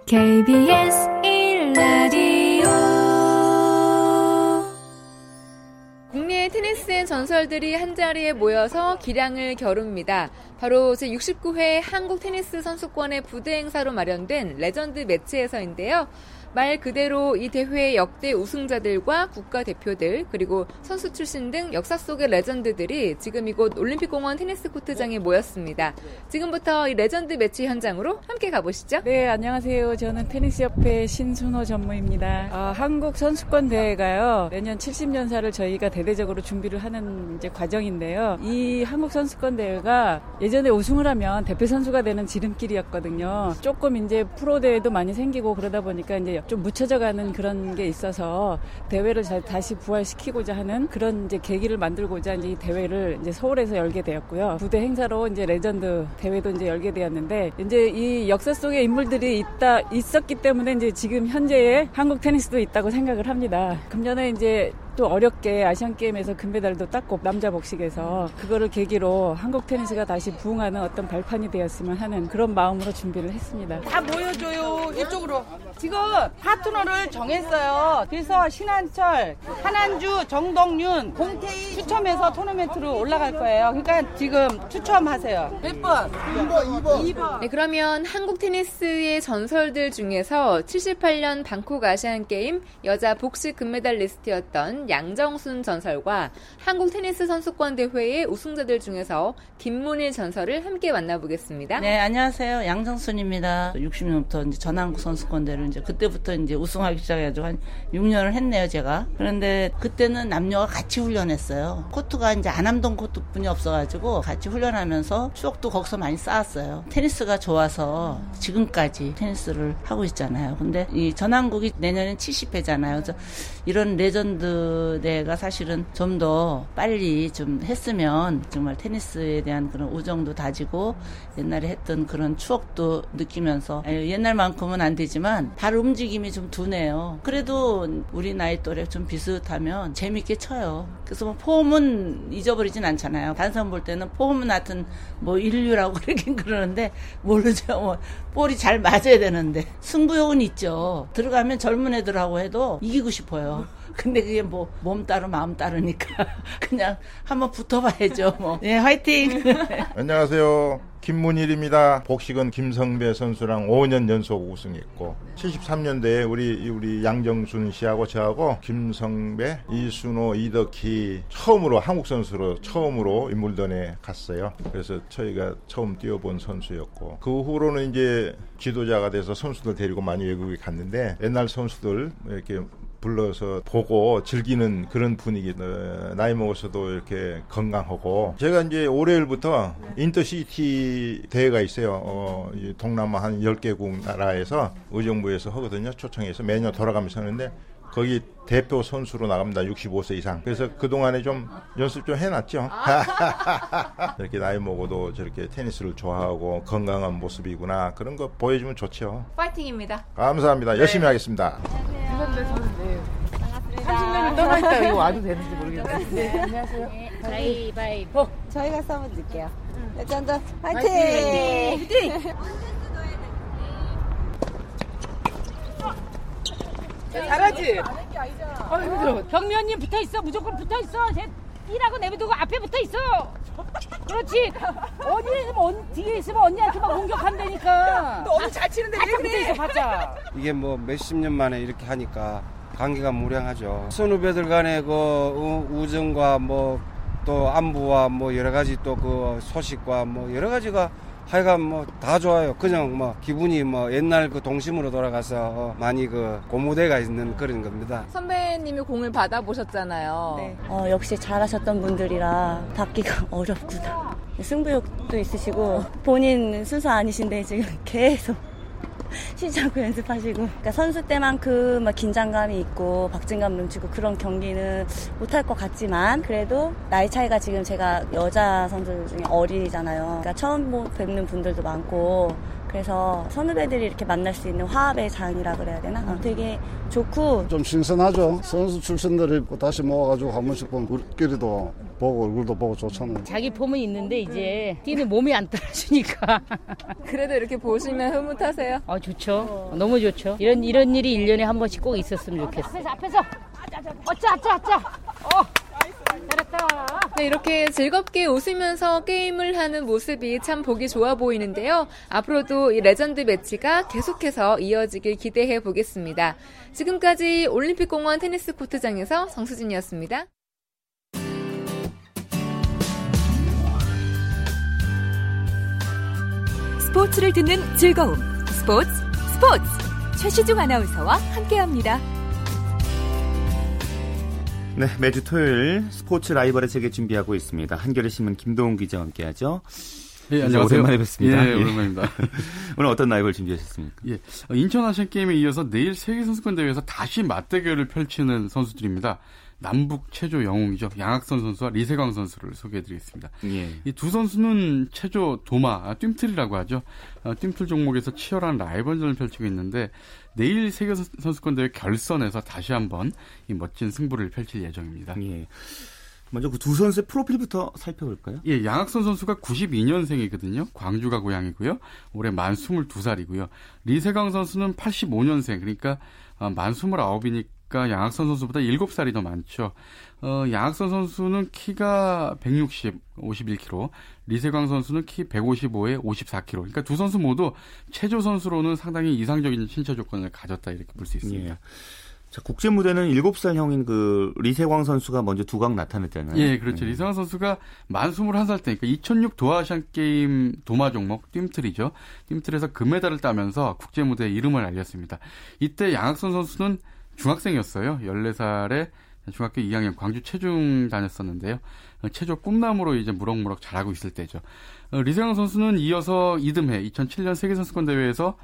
케이비에스 일 라디오 국내 테니스의 전설들이 한자리에 모여서 기량을 겨룹니다. 바로 제육십구 회 한국테니스 선수권의 부대 행사로 마련된 레전드 매치에서인데요. 말 그대로 이 대회의 역대 우승자들과 국가대표들 그리고 선수 출신 등 역사 속의 레전드들이 지금 이곳 올림픽공원 테니스 코트장에 모였습니다. 지금부터 이 레전드 매치 현장으로 함께 가보시죠. 네, 안녕하세요. 저는 테니스협회 신순호 전무입니다. 아, 한국 선수권 대회가요. 매년 칠십 년사를 저희가 대대적으로 준비를 하는 이제 과정인데요. 이 한국 선수권 대회가 예전에 우승을 하면 대표 선수가 되는 지름길이었거든요. 조금 이제 프로 대회도 많이 생기고 그러다 보니까 이제 좀 묻혀져가는 그런 게 있어서 대회를 다시 부활시키고자 하는 그런 이제 계기를 만들고자 이제 이 대회를 이제 서울에서 열게 되었고요. 부대 행사로 이제 레전드 대회도 이제 열게 되었는데 이제 이 역사 속에 인물들이 있다 있었기 때문에 이제 지금 현재의 한국 테니스도 있다고 생각을 합니다. 금년에 이제 또 어렵게 아시안게임에서 금메달도 땄고 남자 복식에서 그거를 계기로 한국 테니스가 다시 부흥하는 어떤 발판이 되었으면 하는 그런 마음으로 준비를 했습니다. 다 모여줘요. 이쪽으로. 지금 파트너를 정했어요. 그래서 신한철, 한한주, 정동윤, 공태희 추첨해서 토너멘트로 올라갈 거예요. 그러니까 지금 추첨하세요. 몇 번? 이 번. 이 번. 이 번. 네, 그러면 한국 테니스의 전설들 중에서 칠십팔 년 방콕 아시안게임 여자 복식 금메달리스트였던 양정순 전설과 한국 테니스 선수권 대회의 우승자들 중에서 김문일 전설을 함께 만나보겠습니다. 네, 안녕하세요. 양정순입니다. 육십 년부터 이제 전한국 선수권 대회를 이제 그때부터 이제 우승하기 시작해가지고 한 육 년을 했네요, 제가. 그런데 그때는 남녀가 같이 훈련했어요. 코트가 이제 안암동 코트뿐이 없어가지고 같이 훈련하면서 추억도 거기서 많이 쌓았어요. 테니스가 좋아서 지금까지 테니스를 하고 있잖아요. 근데 이 전한국이 내년엔 칠십 회잖아요. 그래서 이런 레전드 내가 사실은 좀 더 빨리 좀 했으면 정말 테니스에 대한 그런 우정도 다지고 옛날에 했던 그런 추억도 느끼면서 옛날만큼은 안 되지만 발 움직임이 좀 두네요. 그래도 우리 나이 또래 좀 비슷하면 재밌게 쳐요. 그래서 뭐 폼은 잊어버리진 않잖아요. 단선 볼 때는 폼은 하여튼 뭐 인류라고 그러긴 그러는데 모르죠. 뭐 볼이 잘 맞아야 되는데 승부욕은 있죠. 들어가면 젊은 애들하고 해도 이기고 싶어요. 근데 그게 뭐 몸 따로 마음 따르니까 그냥 한번 붙어봐야죠. 뭐. 네, 화이팅. 안녕하세요. 김문일입니다. 복식은 김성배 선수랑 오 년 연속 우승했고 칠십삼 년대에 우리 우리 양정순 씨하고 저하고 김성배, 이순호, 이덕희 처음으로 한국 선수로 처음으로 인물전에 갔어요. 그래서 저희가 처음 뛰어본 선수였고 그 후로는 이제 지도자가 돼서 선수들 데리고 많이 외국에 갔는데 옛날 선수들 이렇게 불러서 보고 즐기는 그런 분위기. 나이 먹어서도 이렇게 건강하고 제가 이제 월요일부터 인터시티 대회가 있어요. 어, 동남아 한 열 개국 나라에서 의정부에서 하거든요. 초청해서 매년 돌아가면서 하는데 거기 대표 선수로 나갑니다. 육십오 세 이상. 그래서 그동안에 좀 연습 좀 해놨죠. 이렇게 나이 먹어도 저렇게 테니스를 좋아하고 건강한 모습이구나. 그런 거 보여주면 좋죠. 파이팅입니다. 감사합니다. 네. 열심히 하겠습니다. 안녕하세요. 삼십 년을 떠나있다. 이거 와도 되는지 모르겠는데. 네, 안녕하세요. 가위바위보. 네, 저희가 싸움 드릴게요. 짠짠. 파이팅! 파이팅! 파이팅! 잘하지? 아이고, 경미언님 붙어있어. 무조건 붙어있어. 쟤 일하고 내비두고 앞에 붙어있어. 그렇지. 어디에 있으면 언, 뒤에 있으면 언니한테 막 공격한다니까. 너무 잘 치는데 왜 그래. 바짝. 이게 뭐 몇십 년 만에 이렇게 하니까 관계가 무량하죠. 선후배들 간의 그 우정과 뭐 또 안부와 뭐 여러 가지 또 그 소식과 뭐 여러 가지가 하여간 뭐 다 좋아요. 그냥 뭐 기분이 뭐 옛날 그 동심으로 돌아가서 많이 그 고무대가 있는 그런 겁니다. 선배님이 공을 받아보셨잖아요. 네. 어, 역시 잘하셨던 분들이라 받기가 어렵구나. 승부욕도 있으시고 본인 순서 아니신데 지금 계속 쉬지 않고 연습하시고 그러니까 선수 때만큼 막 긴장감이 있고 박진감 넘치고 그런 경기는 못할 것 같지만 그래도 나이 차이가 지금 제가 여자 선수 중에 어리잖아요. 그러니까 처음 뵙는 분들도 많고 그래서 선후배들이 이렇게 만날 수 있는 화합의 장이라 그래야 되나? 어, 되게 좋고 좀 신선하죠. 선수 출신들이 다시 모아가지고 한 번씩 보면 우리끼리도 보고 얼굴도 보고 좋잖아요. 자기 폼은 있는데 이제 뛰는 몸이 안 따라주니까. 그래도 이렇게 보시면 흐뭇하세요? 아, 좋죠. 너무 좋죠. 이런 이런 일이 일 년에 한 번씩 꼭 있었으면 좋겠어요. 앞에서, 앞에서. 어짜, 어짜, 어짜. 어. 네, 이렇게 즐겁게 웃으면서 게임을 하는 모습이 참 보기 좋아 보이는데요. 앞으로도 이 레전드 매치가 계속해서 이어지길 기대해 보겠습니다. 지금까지 올림픽공원 테니스 코트장에서 정수진이었습니다. 스포츠를 듣는 즐거움. 스포츠, 스포츠. 최시중 아나운서와 함께합니다. 네, 매주 토요일 스포츠 라이벌의 세계 준비하고 있습니다. 한겨레신문 김동훈 기자와 함께하죠. 예, 안녕하세요. 오랜만에 뵙습니다. 예, 예. 오랜만입니다. 오늘 어떤 라이벌 준비하셨습니까? 예, 인천 아시안게임에 이어서 내일 세계선수권대회에서 다시 맞대결을 펼치는 선수들입니다. 남북 체조 영웅이죠. 양학선 선수와 리세광 선수를 소개해드리겠습니다. 예. 이 두 선수는 체조 도마, 뜀틀이라고 하죠. 어, 뜀틀 종목에서 치열한 라이벌전을 펼치고 있는데 내일 세계선수권대회 결선에서 다시 한번 이 멋진 승부를 펼칠 예정입니다. 예. 먼저 그 두 선수의 프로필부터 살펴볼까요? 예, 양학선 선수가 구십이 년생이거든요. 광주가 고향이고요. 올해 만 스물두 살이고요. 리세광 선수는 팔십오 년생, 그러니까 만 스물아홉이니까 그러니까 양학선 선수보다 일곱 살이 더 많죠. 어, 양학선 선수는 키가 백육십, 오십일 킬로그램, 리세광 선수는 키 백오십오에 오십사 킬로그램. 그러니까 두 선수 모두 체조 선수로는 상당히 이상적인 신체 조건을 가졌다 이렇게 볼 수 있습니다. 예. 자, 국제 무대는 일곱 살 형인 그 리세광 선수가 먼저 두각 나타냈잖아요. 예, 그렇죠. 네. 리세광 선수가 만 스물한 살 때니까 이천육 도하 아시안 게임 도마 종목 뜀틀이죠. 뜀틀에서 금메달을 따면서 국제 무대에 이름을 알렸습니다. 이때 양학선 선수는 중학생이었어요. 열네 살에 중학교 이 학년 광주 체중 다녔었는데요. 체조 꿈나무로 이제 무럭무럭 잘하고 있을 때죠. 리세광 선수는 이어서 이듬해 이천칠 년 세계선수권대회에서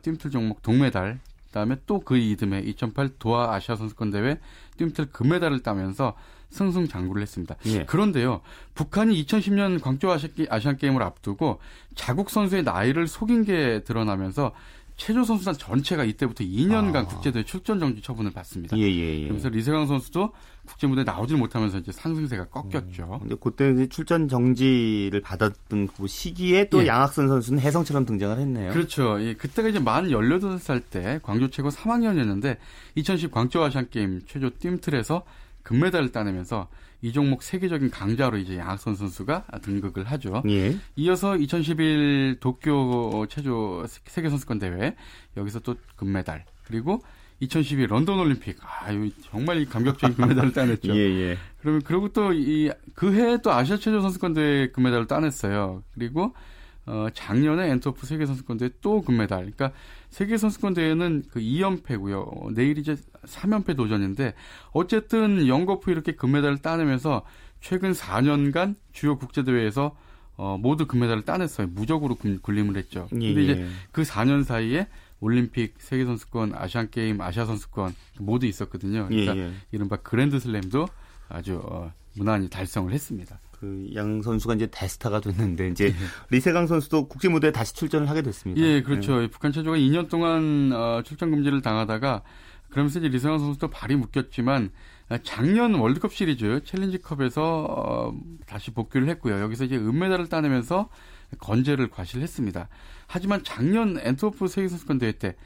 뜀틀 종목 동메달, 그다음에 또 그 이듬해 이천팔 도하 아시아선수권대회 뜀틀 금메달을 따면서 승승장구를 했습니다. 예. 그런데요, 북한이 이천십 년 광주 아시안게임을 앞두고 자국 선수의 나이를 속인 게 드러나면서 체조 선수단 전체가 이때부터 이 년간 아. 국제대회 출전 정지 처분을 받습니다. 예, 예, 예. 그래서 리세광 선수도 국제 무대에 나오질 못하면서 이제 상승세가 꺾였죠. 근데 그때 이제 출전 정지를 받았던 그 시기에 또 예. 양학선 선수는 혜성처럼 등장을 했네요. 그렇죠. 예, 그때가 이제 만 열여덟 살 때 광주 최고 삼 학년이었는데 이천십 광주 아시안 게임 체조 뜀틀에서 금메달을 따내면서 이 종목 세계적인 강자로 이제 양학선 선수가 등극을 하죠. 예. 이어서 이천십일 도쿄 체조 세계선수권대회 여기서 또 금메달, 그리고 이천십이 런던 올림픽, 아유 정말 감격적인 금메달을 따냈죠. 예, 예. 그러면 그리고 또 이 그 해에 또 아시아 체조 선수권대회 금메달을 따냈어요. 그리고 어, 작년에 엔트워프 세계선수권대회 또 금메달. 그러니까 세계선수권대회는 그 이 연패고요. 내일 이제 삼 연패 도전인데 어쨌든 연거푸 이렇게 금메달을 따내면서 최근 사 년간 주요 국제대회에서 어, 모두 금메달을 따냈어요. 무적으로 군림을 했죠. 근데 예. 이제 그 사 년 사이에 올림픽, 세계선수권, 아시안게임, 아시아선수권 모두 있었거든요. 그러니까 예. 이른바 그랜드슬램도 아주 어, 무난히 달성을 했습니다. 그 양 선수가 이제 대스타가 됐는데 이제 예. 리세광 선수도 국제 무대에 다시 출전을 하게 됐습니다. 예, 그렇죠. 네. 북한 체조가 이 년 동안 어, 출전 금지를 당하다가 그러면서 이제 리세광 선수도 발이 묶였지만 작년 월드컵 시리즈 챌린지컵에서 어, 다시 복귀를 했고요. 여기서 이제 은메달을 따내면서 건재를 과실했습니다. 하지만 작년 앤트워프 세계선수권대회 때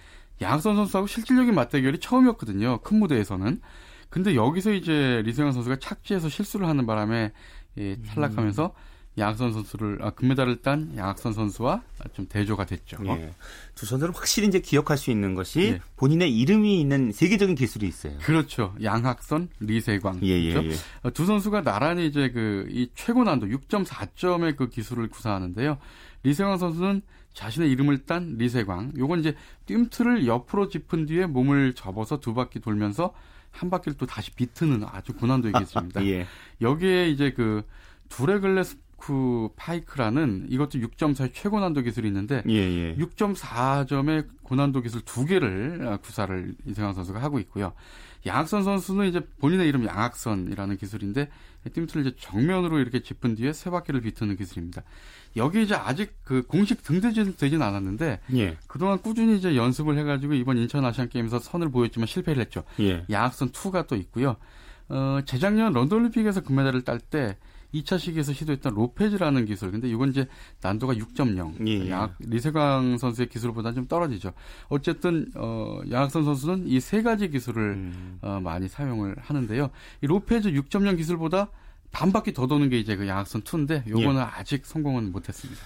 양학선 선수하고 실질적인 맞대결이 처음이었거든요. 큰 무대에서는. 근데 여기서 이제 리세광 선수가 착지해서 실수를 하는 바람에 예, 탈락하면서 양학선 선수를 아, 금메달을 딴 양학선 선수와 좀 대조가 됐죠. 예. 두 선수를 확실히 이제 기억할 수 있는 것이 예. 본인의 이름이 있는 세계적인 기술이 있어요. 그렇죠. 양학선, 리세광. 예, 예, 그렇죠? 예. 두 선수가 나란히 이제 그 이 최고 난도 육 점 사 점의 그 기술을 구사하는데요. 리세광 선수는 자신의 이름을 딴 리세광. 요건 이제 뜀틀을 옆으로 짚은 뒤에 몸을 접어서 두 바퀴 돌면서 한 바퀴를 또 다시 비트는 아주 고난도의 기술입니다. 예. 여기에 이제 그 두레글레 그 파이크라는 이것도 육 점 사 최고 난도 기술이 있는데 예, 예. 육 점 사 점의 고난도 기술 두 개를 구사를 이승현 선수가 하고 있고요. 양학선 선수는 이제 본인의 이름 양학선이라는 기술인데 띠밑을 이제 정면으로 이렇게 짚은 뒤에 세 바퀴를 비트는 기술입니다. 여기 이제 아직 그 공식 등재되진 않았는데 예. 그동안 꾸준히 이제 연습을 해가지고 이번 인천 아시안 게임에서 선을 보였지만 실패를 했죠. 예. 양학선 이가 또 있고요. 어, 재작년 런던 올림픽에서 금메달을 딸 때 이 차 시기에서 시도했던 로페즈라는 기술. 근데 이건 이제 난도가 육 점 영. 예. 양, 리세광 선수의 기술보다는 좀 떨어지죠. 어쨌든 어, 양학선 선수는 이 세 가지 기술을 음. 어, 많이 사용을 하는데요. 이 로페즈 육 점 영 기술보다 반 바퀴 더 도는 게 이제 그 양학선 이인데 요거는 예. 아직 성공은 못했습니다.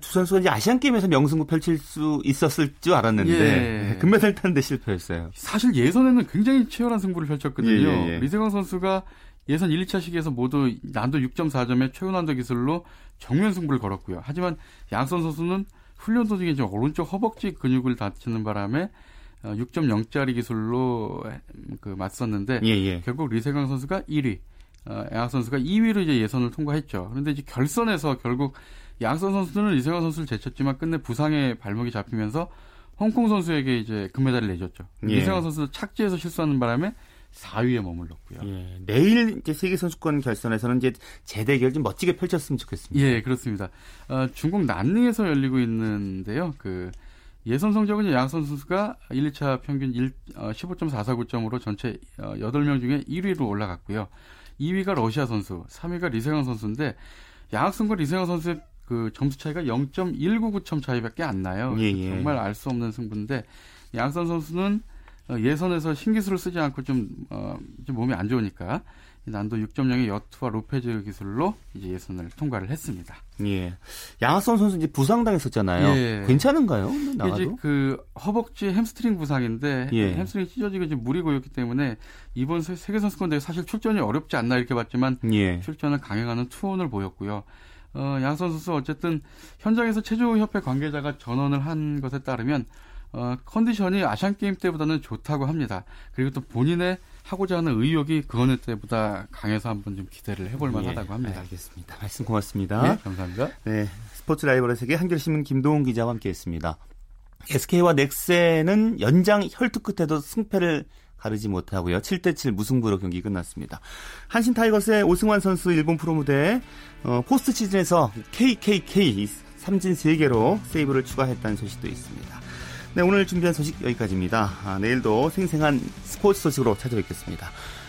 두 선수가 이제 아시안 게임에서 명승부 펼칠 수 있었을 줄 알았는데 예. 금메달 타는데 실패했어요. 사실 예선에는 굉장히 치열한 승부를 펼쳤거든요. 예, 예, 예. 리세광 선수가 예선 일, 이 차 시기에서 모두 난도 육 점 사 점의 최고 난도 기술로 정면 승부를 걸었고요. 하지만 양선 선수는 훈련 도중에 이제 오른쪽 허벅지 근육을 다치는 바람에 육 점 영짜리 기술로 그 맞섰는데 예, 예. 결국 리세광 선수가 일 위, 양학 선수가 이 위로 이제 예선을 통과했죠. 그런데 이제 결선에서 결국 양선 선수는 리세광 선수를 제쳤지만 끝내 부상에 발목이 잡히면서 홍콩 선수에게 이제 금메달을 내줬죠. 예. 리세광 선수도 착지에서 실수하는 바람에 사 위에 머물렀고요. 예. 내일 이제 세계 선수권 결선에서는 이제 재대결 좀 멋지게 펼쳤으면 좋겠습니다. 예, 그렇습니다. 어, 중국 난닝에서 열리고 있는데요. 그 예선 성적은 양선 선수가 일, 이 차 평균 어, 십오 점 사사구 점으로 전체 어, 여덟 명 중에 일 위로 올라갔고요. 이 위가 러시아 선수, 삼 위가 리세광 선수인데 양학선과 리세광 선수의 그 점수 차이가 영 점 일구구 점 차이밖에 안 나요. 예, 예. 정말 알 수 없는 승부인데 양선 선수는 예선에서 신기술을 쓰지 않고 좀, 어, 좀 몸이 안 좋으니까 난도 육 점 영의 여투와 로페즈 기술로 이제 예선을 통과를 했습니다. 예. 양학선 선수 이제 부상당했었잖아요. 예. 괜찮은가요? 나가도? 이제 그 허벅지 햄스트링 부상인데 예. 햄스트링 찢어지고 이제 물이 고였기 때문에 이번 세계 선수권 대회 사실 출전이 어렵지 않나 이렇게 봤지만 예. 출전을 강행하는 투혼을 보였고요. 어, 양선 선수 어쨌든 현장에서 체조협회 관계자가 전언을 한 것에 따르면 어, 컨디션이 아시안게임 때보다는 좋다고 합니다. 그리고 또 본인의 하고자 하는 의욕이 그 어느 때보다 강해서 한번 좀 기대를 해볼 만하다고 예, 합니다. 알겠습니다. 말씀 고맙습니다. 네, 감사합니다. 네, 스포츠 라이벌의 세계 한겨레신문 김동훈 기자와 함께했습니다. 에스케이와 넥센은 연장 혈투 끝에도 승패를 가르지 못하고요. 칠 대 칠 무승부로 경기 끝났습니다. 한신 타이거스의 오승환 선수 일본 프로 무대에 어, 포스트 시즌에서 케이케이케이 삼진 세 개로 세이브를 추가했다는 소식도 있습니다. 네, 오늘 준비한 소식 여기까지입니다. 아, 내일도 생생한 스포츠 소식으로 찾아뵙겠습니다.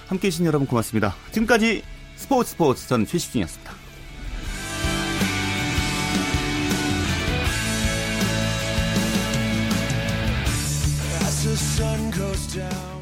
함께해 주신 여러분 고맙습니다. 지금까지 스포츠 스포츠 전 최시중이었습니다. As the sun goes down.